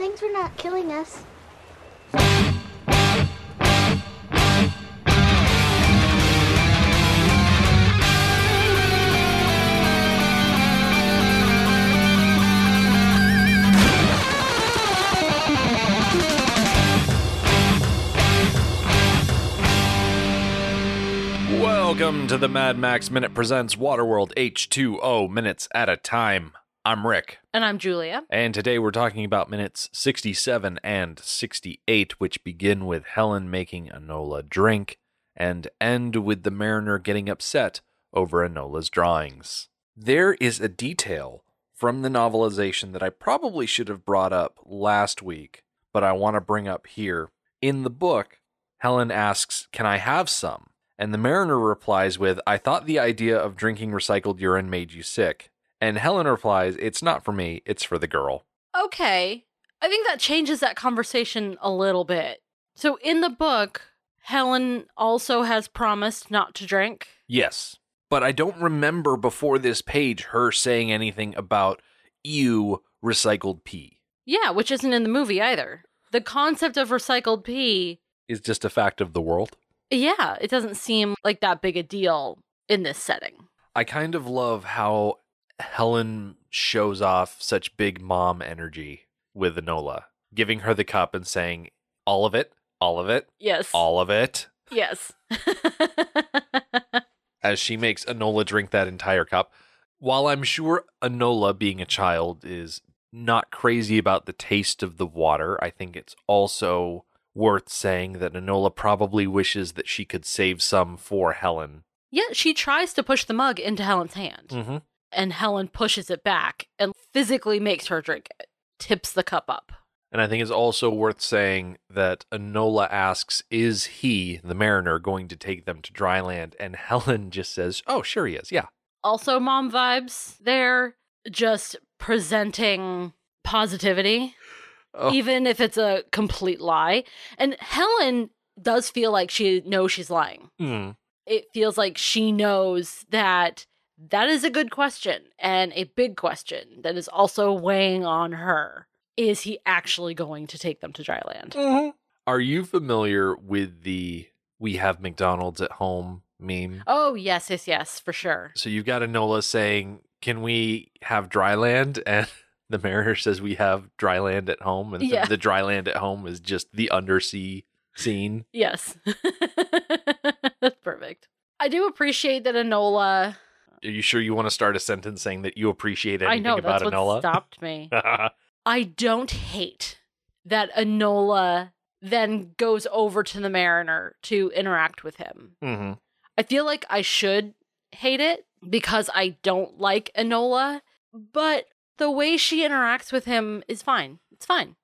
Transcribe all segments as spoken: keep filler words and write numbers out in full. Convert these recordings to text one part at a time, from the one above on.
things were not killing us. Welcome to the Mad Max Minute presents Waterworld H two O Minutes at a Time. I'm Rick. And I'm Julia. And today we're talking about minutes sixty-seven and sixty-eight, which begin with Helen making Enola drink and end with the mariner getting upset over Enola's drawings. There is a detail from the novelization that I probably should have brought up last week, but I want to bring up here. In the book, Helen asks, "Can I have some?" And the mariner replies with, "I thought the idea of drinking recycled urine made you sick." And Helen replies, "It's not for me, it's for the girl." Okay. I think that changes that conversation a little bit. So in the book, Helen also has promised not to drink? Yes. But I don't remember before this page her saying anything about, ew, recycled pee. Yeah, which isn't in the movie either. The concept of recycled pee is just a fact of the world. Yeah, it doesn't seem like that big a deal in this setting. I kind of love how Helen shows off such big mom energy with Enola, giving her the cup and saying, all of it, all of it, yes, all of it. Yes. As she makes Enola drink that entire cup. While I'm sure Enola, being a child, is not crazy about the taste of the water, I think it's also worth saying that Enola probably wishes that she could save some for Helen. Yeah, she tries to push the mug into Helen's hand. Mm-hmm. And Helen pushes it back and physically makes her drink it, tips the cup up. And I think it's also worth saying that Enola asks, is he, the mariner, going to take them to dry land? And Helen just says, oh, sure he is, yeah. Also mom vibes there, just presenting positivity. Oh. Even if it's a complete lie. And Helen does feel like she knows she's lying. Mm. It feels like she knows that that is a good question and a big question that is also weighing on her. Is he actually going to take them to dry land? Mm-hmm. Are you familiar with the "we have McDonald's at home" meme? Oh, yes, yes, yes, for sure. So you've got Enola saying, can we have dry land? And the mariner says, we have dry land at home. And yeah. the, the dry land at home is just the undersea scene. Yes. That's perfect. I do appreciate that Enola... Are you sure you want to start a sentence saying that you appreciate anything about Enola? I know, that's what Enola? stopped me. I don't hate that Enola then goes over to the mariner to interact with him. Mm-hmm. I feel like I should hate it because I don't like Enola, but... the way she interacts with him is fine. It's fine.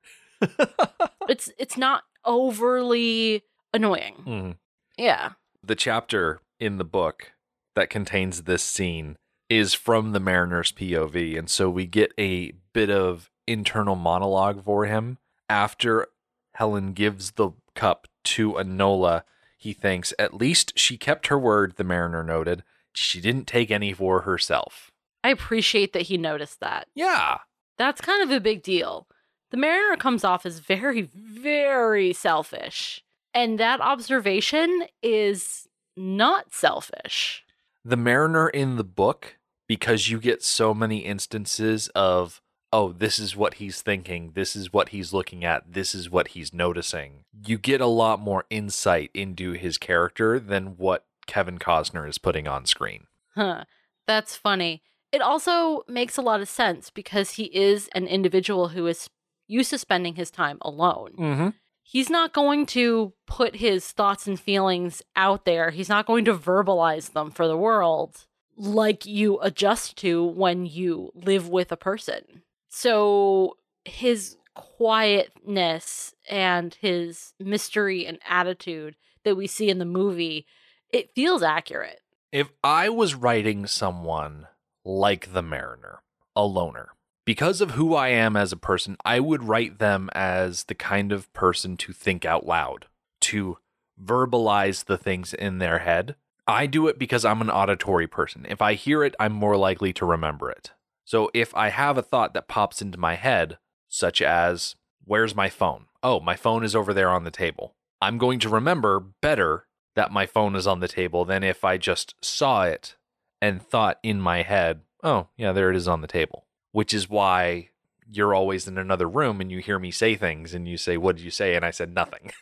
it's it's not overly annoying. Mm-hmm. Yeah. The chapter in the book that contains this scene is from the mariner's P O V. And so we get a bit of internal monologue for him. After Helen gives the cup to Enola, he thinks, at least she kept her word, the mariner noted. She didn't take any for herself. I appreciate that he noticed that. Yeah. That's kind of a big deal. The mariner comes off as very, very selfish. And that observation is not selfish. The mariner in the book, because you get so many instances of, oh, this is what he's thinking, this is what he's looking at, this is what he's noticing. You get a lot more insight into his character than what Kevin Costner is putting on screen. Huh. That's funny. It also makes a lot of sense because he is an individual who is used to spending his time alone. Mm-hmm. He's not going to put his thoughts and feelings out there. He's not going to verbalize them for the world like you adjust to when you live with a person. So his quietness and his mystery and attitude that we see in the movie, it feels accurate. If I was writing someone... like the mariner, a loner. Because of who I am as a person, I would write them as the kind of person to think out loud, to verbalize the things in their head. I do it because I'm an auditory person. If I hear it, I'm more likely to remember it. So if I have a thought that pops into my head, such as Where's my phone? Oh, my phone is over there on the table. I'm going to remember better that my phone is on the table than if I just saw it and thought in my head, oh, yeah, there it is on the table. Which is why you're always in another room and you hear me say things and you say, what did you say? And I said, nothing.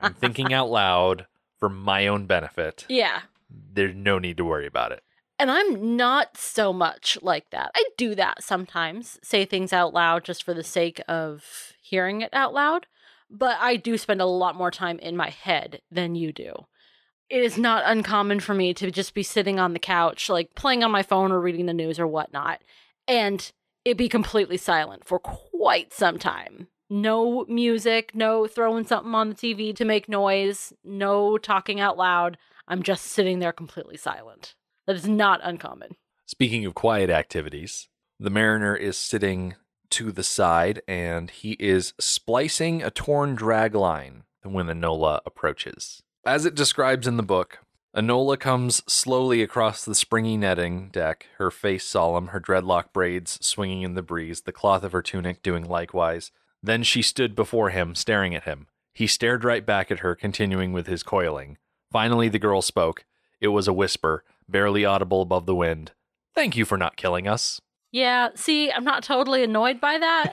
I'm thinking out loud for my own benefit. Yeah. There's no need to worry about it. And I'm not so much like that. I do that sometimes, say things out loud just for the sake of hearing it out loud. But I do spend a lot more time in my head than you do. It is not uncommon for me to just be sitting on the couch, like playing on my phone or reading the news or whatnot, and it be completely silent for quite some time. No music, no throwing something on the T V to make noise, no talking out loud. I'm just sitting there completely silent. That is not uncommon. Speaking of quiet activities, the Mariner is sitting to the side and he is splicing a torn drag line when the Enola approaches. As it describes in the book, Enola comes slowly across the springy netting deck, her face solemn, her dreadlock braids swinging in the breeze, the cloth of her tunic doing likewise. Then she stood before him, staring at him. He stared right back at her, continuing with his coiling. Finally, the girl spoke. It was a whisper, barely audible above the wind. Thank you for not killing us. Yeah, see, I'm not totally annoyed by that.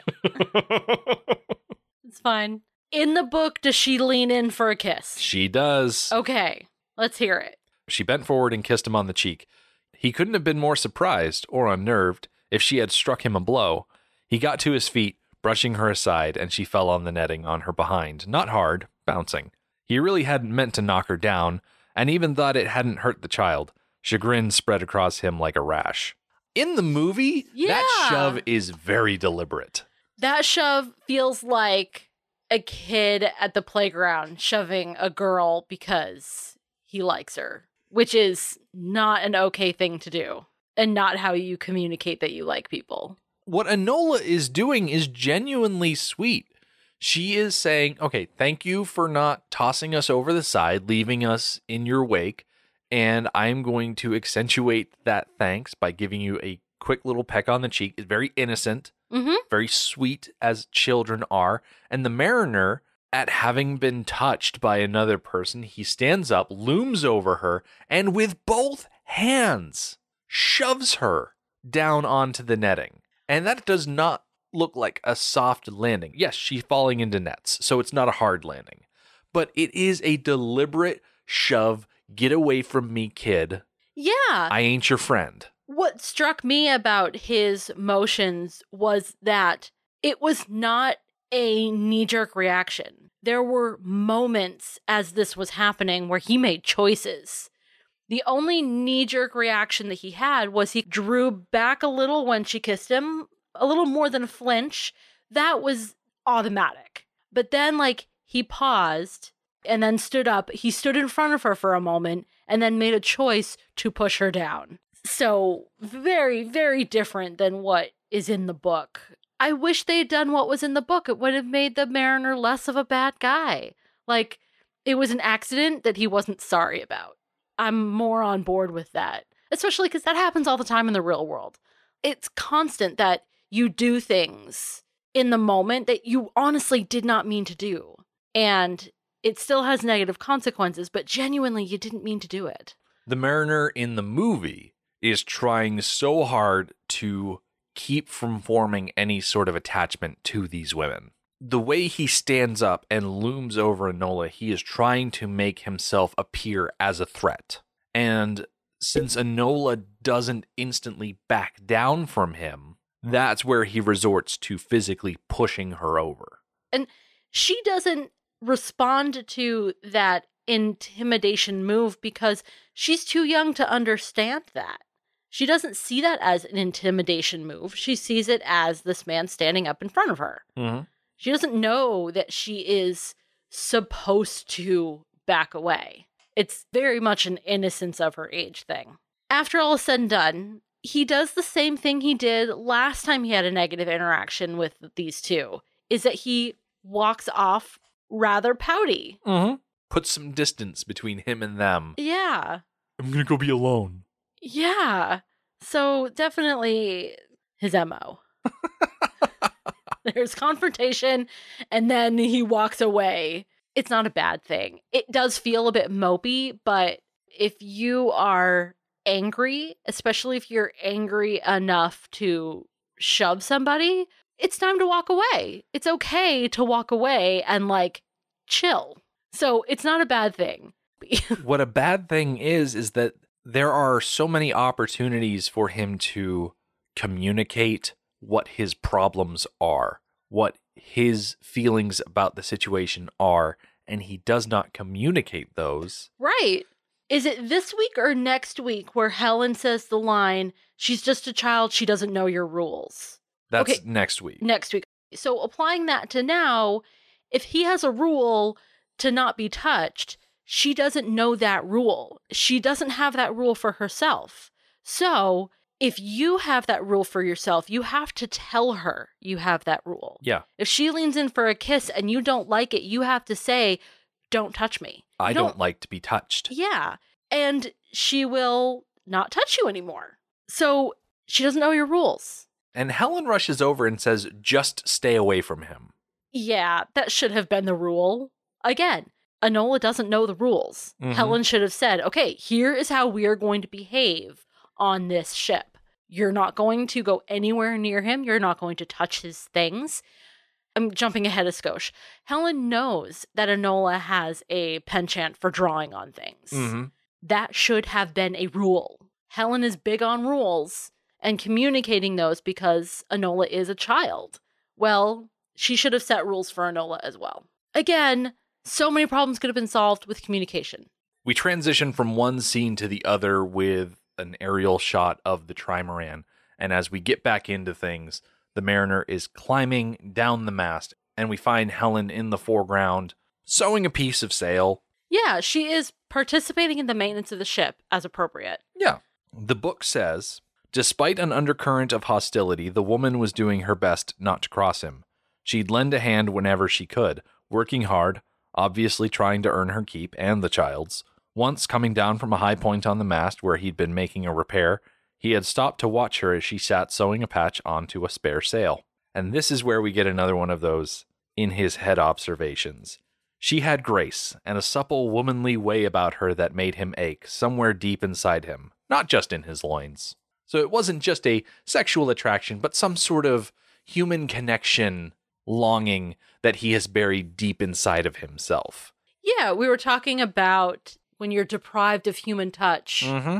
It's fine. In the book, does she lean in for a kiss? She does. Okay, let's hear it. She bent forward and kissed him on the cheek. He couldn't have been more surprised or unnerved if she had struck him a blow. He got to his feet, brushing her aside, and she fell on the netting on her behind. Not hard, bouncing. He really hadn't meant to knock her down, and even thought it hadn't hurt the child. Chagrin spread across him like a rash. In the movie, yeah. That shove is very deliberate. That shove feels like a kid at the playground shoving a girl because he likes her, which is not an okay thing to do and not how you communicate that you like people. What Enola is doing is genuinely sweet. She is saying, okay, thank you for not tossing us over the side, leaving us in your wake. And I'm going to accentuate that thanks by giving you a quick little peck on the cheek. It's very innocent, mm-hmm. very sweet as children are. And the Mariner, at having been touched by another person, he stands up, looms over her, and with both hands shoves her down onto the netting. And that does not look like a soft landing. Yes, she's falling into nets, so it's not a hard landing. But it is a deliberate shove. Get away from me, kid. Yeah. I ain't your friend. What struck me about his motions was that it was not a knee-jerk reaction. There were moments as this was happening where he made choices. The only knee-jerk reaction that he had was he drew back a little when she kissed him, a little more than a flinch. That was automatic. But then, like, he paused and then stood up. He stood in front of her for a moment and then made a choice to push her down. So very, very different than what is in the book. I wish they had done what was in the book. It would have made the Mariner less of a bad guy. Like, it was an accident that he wasn't sorry about. I'm more on board with that, especially because that happens all the time in the real world. It's constant that you do things in the moment that you honestly did not mean to do. And it still has negative consequences, but genuinely, you didn't mean to do it. The Mariner in the movie is trying so hard to keep from forming any sort of attachment to these women. The way he stands up and looms over Enola, he is trying to make himself appear as a threat. And since Enola doesn't instantly back down from him, that's where he resorts to physically pushing her over. And she doesn't respond to that intimidation move because she's too young to understand that. She doesn't see that as an intimidation move. She sees it as this man standing up in front of her. Mm-hmm. She doesn't know that she is supposed to back away. It's very much an innocence of her age thing. After all is said and done, he does the same thing he did last time he had a negative interaction with these two, is that he walks off rather pouty. Mm-hmm. Put some distance between him and them. Yeah. I'm going to go be alone. Yeah. So definitely his M O There's confrontation, and then he walks away. It's not a bad thing. It does feel a bit mopey, but if you are angry, especially if you're angry enough to shove somebody, it's time to walk away. It's okay to walk away and, like, chill. So it's not a bad thing. What a bad thing is, is that there are so many opportunities for him to communicate what his problems are, what his feelings about the situation are, and he does not communicate those. Right. Is it this week or next week where Helen says the line, she's just a child, she doesn't know your rules? That's okay. Next week. Next week. So applying that to now, if he has a rule to not be touched, she doesn't know that rule. She doesn't have that rule for herself. So if you have that rule for yourself, you have to tell her you have that rule. Yeah. If she leans in for a kiss and you don't like it, you have to say, don't touch me. I don't, don't like to be touched. Yeah. And she will not touch you anymore. So she doesn't know your rules. And Helen rushes over and says, just stay away from him. Yeah, that should have been the rule. Again, Enola doesn't know the rules. Mm-hmm. Helen should have said, okay, here is how we are going to behave on this ship. You're not going to go anywhere near him. You're not going to touch his things. I'm jumping ahead of Skosh. Helen knows that Enola has a penchant for drawing on things. Mm-hmm. That should have been a rule. Helen is big on rules and communicating those because Enola is a child. Well, she should have set rules for Enola as well. Again, so many problems could have been solved with communication. We transition from one scene to the other with an aerial shot of the trimaran. And as we get back into things, the Mariner is climbing down the mast, and we find Helen in the foreground, sewing a piece of sail. Yeah, she is participating in the maintenance of the ship as appropriate. Yeah. The book says, despite an undercurrent of hostility, the woman was doing her best not to cross him. She'd lend a hand whenever she could, working hard, obviously trying to earn her keep and the child's. Once, coming down from a high point on the mast where he'd been making a repair, he had stopped to watch her as she sat sewing a patch onto a spare sail. And this is where we get another one of those in his head observations. She had grace and a supple womanly way about her that made him ache somewhere deep inside him, not just in his loins. So it wasn't just a sexual attraction, but some sort of human connection longing that he has buried deep inside of himself. Yeah, we were talking about when you're deprived of human touch. Mm-hmm.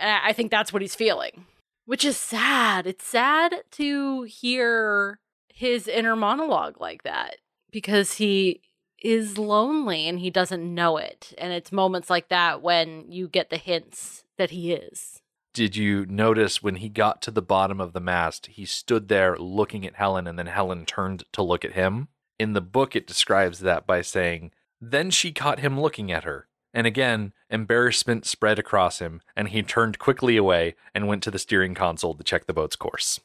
I think that's what he's feeling, which is sad. It's sad to hear his inner monologue like that because he is lonely and he doesn't know it. And it's moments like that when you get the hints that he is. Did you notice when he got to the bottom of the mast, he stood there looking at Helen and then Helen turned to look at him? In the book, it describes that by saying, then she caught him looking at her. And again, embarrassment spread across him, and he turned quickly away and went to the steering console to check the boat's course.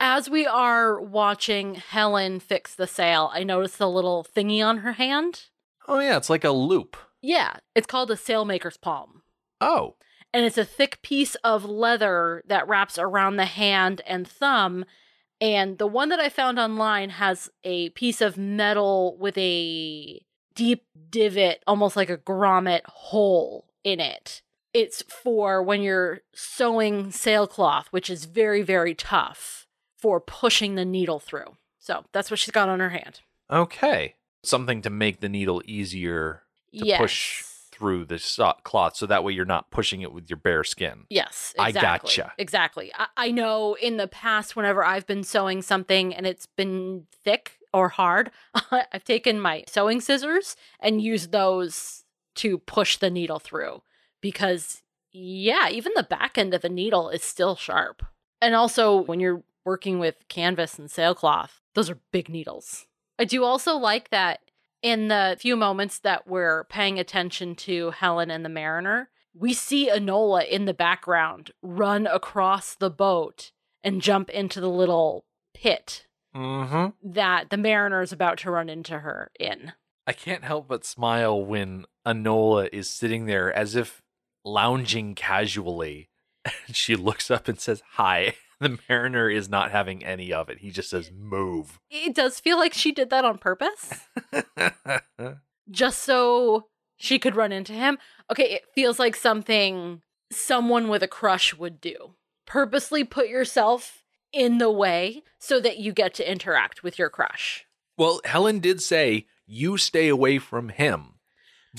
As we are watching Helen fix the sail, I noticed the little thingy on her hand. Oh, yeah. It's like a loop. Yeah. It's called a sailmaker's palm. Oh. And it's a thick piece of leather that wraps around the hand and thumb. And the one that I found online has a piece of metal with a deep divot, almost like a grommet hole in it. It's for when you're sewing sailcloth, which is very, very tough for pushing the needle through. So that's what she's got on her hand. Okay. Something to make the needle easier to yes. push through the cloth. So that way you're not pushing it with your bare skin. Yes. Exactly. I gotcha. Exactly. I, I know in the past, whenever I've been sewing something and it's been thick or hard, I've taken my sewing scissors and used those to push the needle through because, yeah, even the back end of a needle is still sharp. And also when you're working with canvas and sailcloth, those are big needles. I do also like that in the few moments that we're paying attention to Helen and the Mariner, we see Enola in the background run across the boat and jump into the little pit. Mm-hmm. That the Mariner is about to run into her in. I can't help but smile when Enola is sitting there as if lounging casually. And she looks up and says, hi. the mariner is not having any of it. He just says, move. It does feel like she did that on purpose. Just so she could run into him. Okay, it feels like something someone with a crush would do. Purposely put yourself in the way so that you get to interact with your crush. Well, Helen did say, you stay away from him.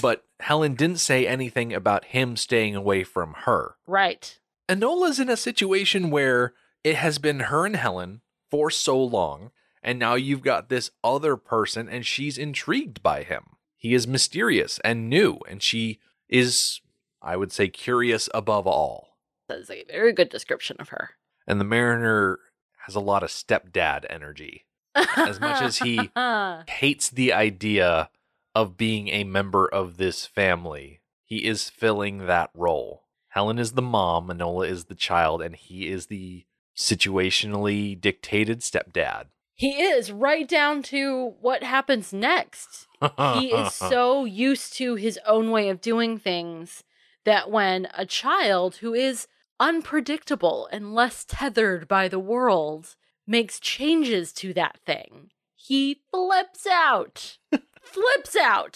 But Helen didn't say anything about him staying away from her. Right. Enola's in a situation where it has been her and Helen for so long, and now you've got this other person, and she's intrigued by him. He is mysterious and new, and she is, I would say, curious above all. That's a very good description of her. And the mariner has a lot of stepdad energy. As much as he hates the idea of being a member of this family, he is filling that role. Helen is the mom, Enola is the child, and he is the situationally dictated stepdad. He is, right down to what happens next. He is so used to his own way of doing things that when a child who is unpredictable and less tethered by the world makes changes to that thing, he flips out. Flips out.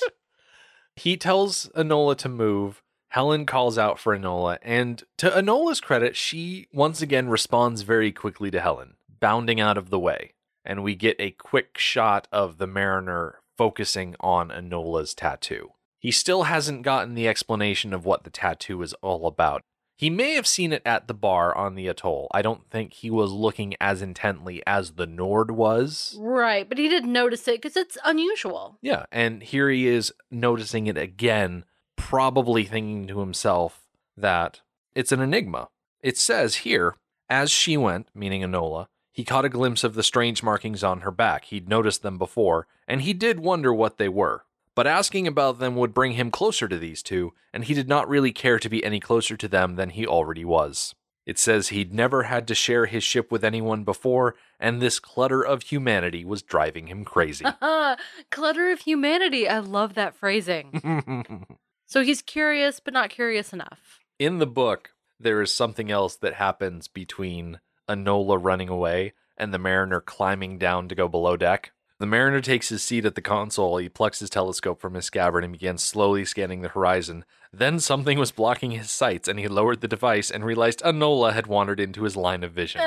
He tells Enola to move. Helen calls out for Enola, and to Enola's credit, she once again responds very quickly to Helen, bounding out of the way. And we get a quick shot of the mariner focusing on Enola's tattoo. He still hasn't gotten the explanation of what the tattoo is all about. He may have seen it at the bar on the atoll. I don't think he was looking as intently as the Nord was. Right, but he didn't notice it because it's unusual. Yeah, and here he is noticing it again, probably thinking to himself that it's an enigma. It says here, as she went, meaning Enola, he caught a glimpse of the strange markings on her back. He'd noticed them before, and he did wonder what they were. But asking about them would bring him closer to these two, and he did not really care to be any closer to them than he already was. It says he'd never had to share his ship with anyone before, and this clutter of humanity was driving him crazy. Clutter of humanity. I love that phrasing. So he's curious, but not curious enough. In the book, there is something else that happens between Enola running away and the mariner climbing down to go below deck. The mariner takes his seat at the console. He plucks his telescope from his scabbard and began slowly scanning the horizon. Then something was blocking his sights, and he lowered the device and realized Enola had wandered into his line of vision.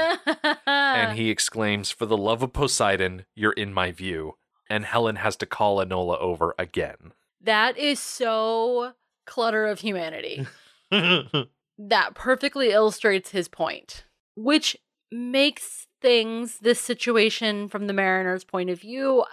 And he exclaims, "For the love of Poseidon, you're in my view." And Helen has to call Enola over again. That is so clutter of humanity. That perfectly illustrates his point, which makes things, this situation from the mariner's point of view,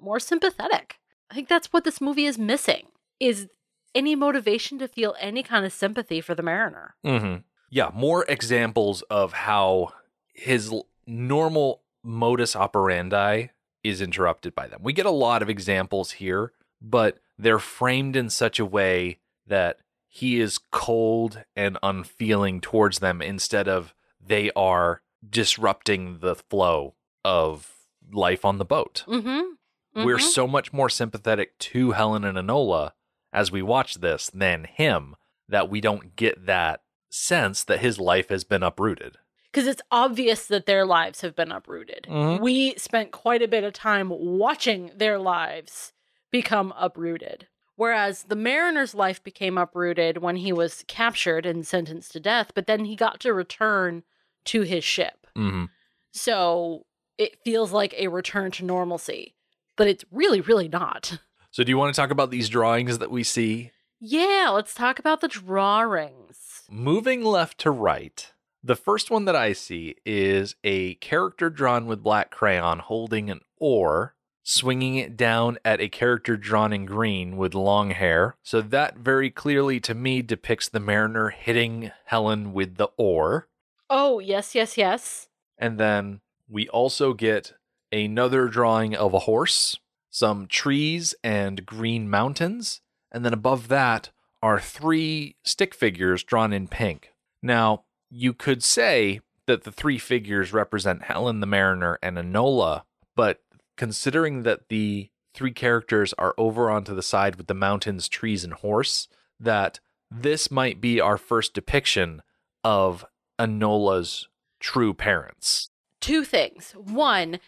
more sympathetic. I think that's what this movie is missing, is any motivation to feel any kind of sympathy for the mariner. Mm-hmm. Yeah, more examples of how his normal modus operandi is interrupted by them. We get a lot of examples here, but they're framed in such a way that he is cold and unfeeling towards them instead of they are disrupting the flow of life on the boat. Mm-hmm. Mm-hmm. We're so much more sympathetic to Helen and Enola as we watch this than him that we don't get that sense that his life has been uprooted. Because it's obvious that their lives have been uprooted. Mm-hmm. We spent quite a bit of time watching their lives become uprooted. Whereas the mariner's life became uprooted when he was captured and sentenced to death, but then he got to return to his ship. Mm-hmm. So it feels like a return to normalcy, but it's really, really not. So do you want to talk about these drawings that we see? Yeah, let's talk about the drawings. Moving left to right, the first one that I see is a character drawn with black crayon holding an oar, swinging it down at a character drawn in green with long hair. So that very clearly to me depicts the mariner hitting Helen with the oar. Oh, yes, yes, yes. And then we also get another drawing of a horse, some trees and green mountains, and then above that are three stick figures drawn in pink. Now, you could say that the three figures represent Helen, the mariner, and Enola, but considering that the three characters are over onto the side with the mountains, trees, and horse, that this might be our first depiction of Enola's true parents. Two things. One,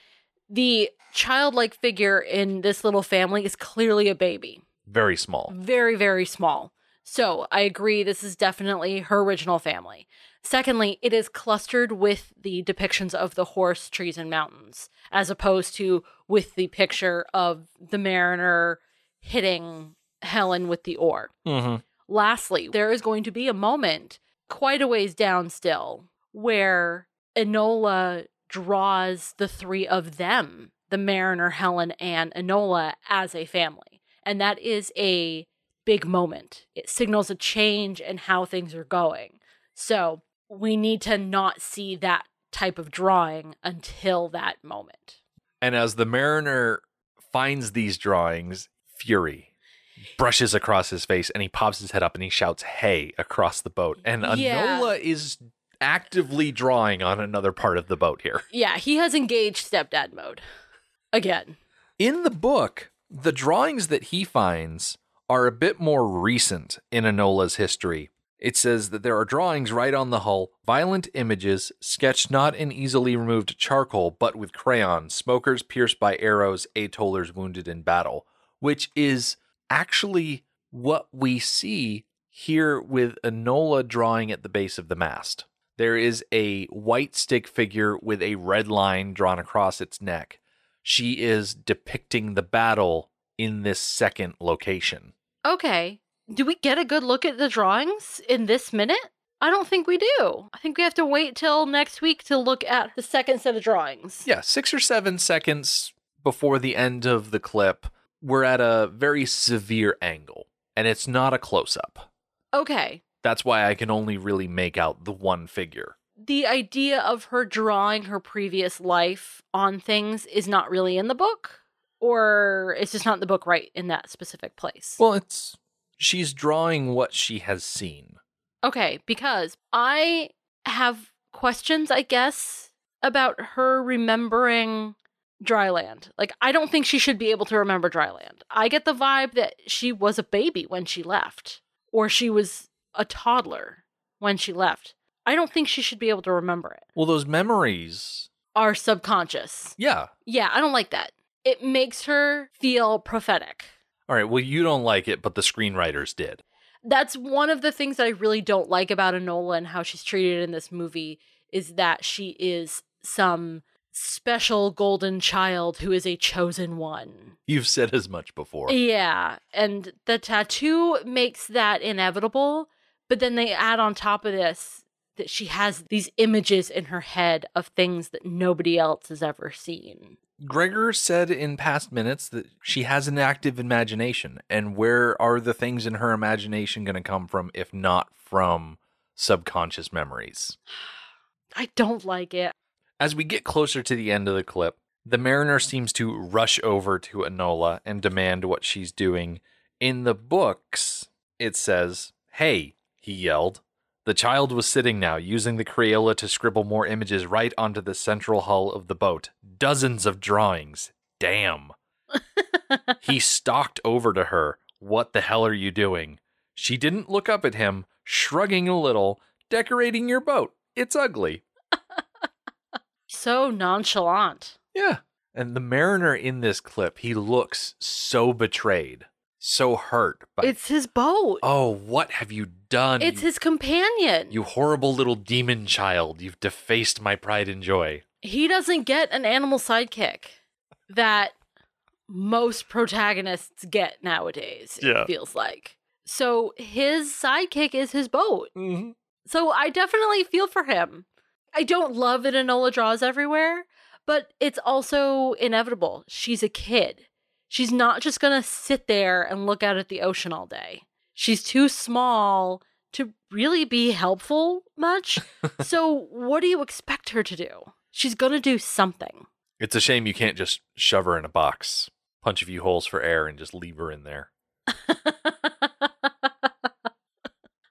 the childlike figure in this little family is clearly a baby. Very small. Very, very small. So I agree, this is definitely her original family. Secondly, it is clustered with the depictions of the horse, trees, and mountains, as opposed to with the picture of the mariner hitting Helen with the oar. Mm-hmm. Lastly, there is going to be a moment quite a ways down still where Enola draws the three of them, the mariner, Helen, and Enola, as a family. And that is a big moment. It signals a change in how things are going. So we need to not see that type of drawing until that moment. And as the mariner finds these drawings, fury brushes across his face, and he pops his head up and he shouts, "Hey," across the boat. And yeah. Enola is actively drawing on another part of the boat here. Yeah, he has engaged stepdad mode again. In the book, the drawings that he finds are a bit more recent in Enola's history. It says that there are drawings right on the hull, violent images, sketched not in easily removed charcoal, but with crayon, smokers pierced by arrows, atollers wounded in battle, which is actually what we see here with Enola drawing at the base of the mast. There is a white stick figure with a red line drawn across its neck. She is depicting the battle in this second location. Okay. Do we get a good look at the drawings in this minute? I don't think we do. I think we have to wait till next week to look at the second set of drawings. Yeah, six or seven seconds before the end of the clip, we're at a very severe angle, and it's not a close-up. Okay. That's why I can only really make out the one figure. The idea of her drawing her previous life on things is not really in the book, or it's just not in the book right in that specific place. Well, it's... she's drawing what she has seen. Okay, because I have questions, I guess, about her remembering Dryland. Like, I don't think she should be able to remember Dryland. I get the vibe that she was a baby when she left, or she was a toddler when she left. I don't think she should be able to remember it. Well, those memories are subconscious. Yeah. Yeah, I don't like that. It makes her feel prophetic. All right, well, you don't like it, but the screenwriters did. That's one of the things that I really don't like about Enola and how she's treated in this movie, is that she is some special golden child who is a chosen one. You've said as much before. Yeah, and the tattoo makes that inevitable, but then they add on top of this that she has these images in her head of things that nobody else has ever seen. Gregor said in past minutes that she has an active imagination, and where are the things in her imagination going to come from if not from subconscious memories? I don't like it. As we get closer to the end of the clip, the mariner seems to rush over to Enola and demand what she's doing. In the books, it says, "Hey," he yelled. The child was sitting now, using the Crayola to scribble more images right onto the central hull of the boat. Dozens of drawings. Damn. He stalked over to her. "What the hell are you doing?" She didn't look up at him, shrugging a little. "Decorating your boat. It's ugly." So nonchalant. Yeah. And the mariner in this clip, he looks so betrayed. So hurt. By, it's his boat. Oh, what have you done? It's you, his companion. You horrible little demon child. You've defaced my pride and joy. He doesn't get an animal sidekick that most protagonists get nowadays, yeah. It feels like. So his sidekick is his boat. Mm-hmm. So I definitely feel for him. I don't love that Enola draws everywhere, but it's also inevitable. She's a kid. She's not just going to sit there and look out at the ocean all day. She's too small to really be helpful much. So what do you expect her to do? She's going to do something. It's a shame you can't just shove her in a box, punch a few holes for air, and just leave her in there. I'm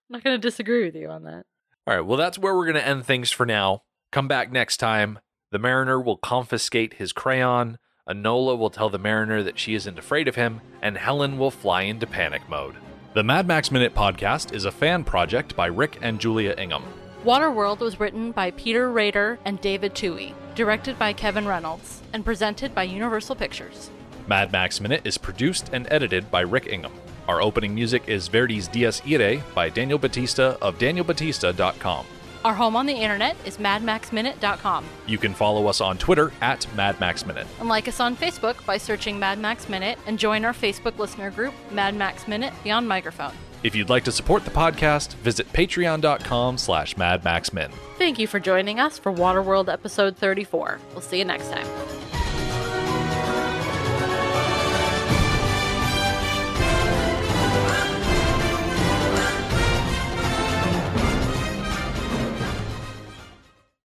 not going to disagree with you on that. All right, well, that's where we're going to end things for now. Come back next time. The mariner will confiscate his crayon. Enola will tell the mariner that she isn't afraid of him, and Helen will fly into panic mode. The Mad Max Minute podcast is a fan project by Rick and Julia Ingham. Waterworld was written by Peter Rader and David Tuohy, directed by Kevin Reynolds, and presented by Universal Pictures. Mad Max Minute is produced and edited by Rick Ingham. Our opening music is Verdi's Dies Irae by Daniel Batista of daniel batista dot com. Our home on the internet is mad max minute dot com. You can follow us on Twitter at Mad Max Minute. And like us on Facebook by searching Mad Max Minute, and join our Facebook listener group, Mad Max Minute Beyond Microphone. If you'd like to support the podcast, visit patreon.com slash Mad Max Min. Thank you for joining us for Waterworld episode thirty-four. We'll see you next time.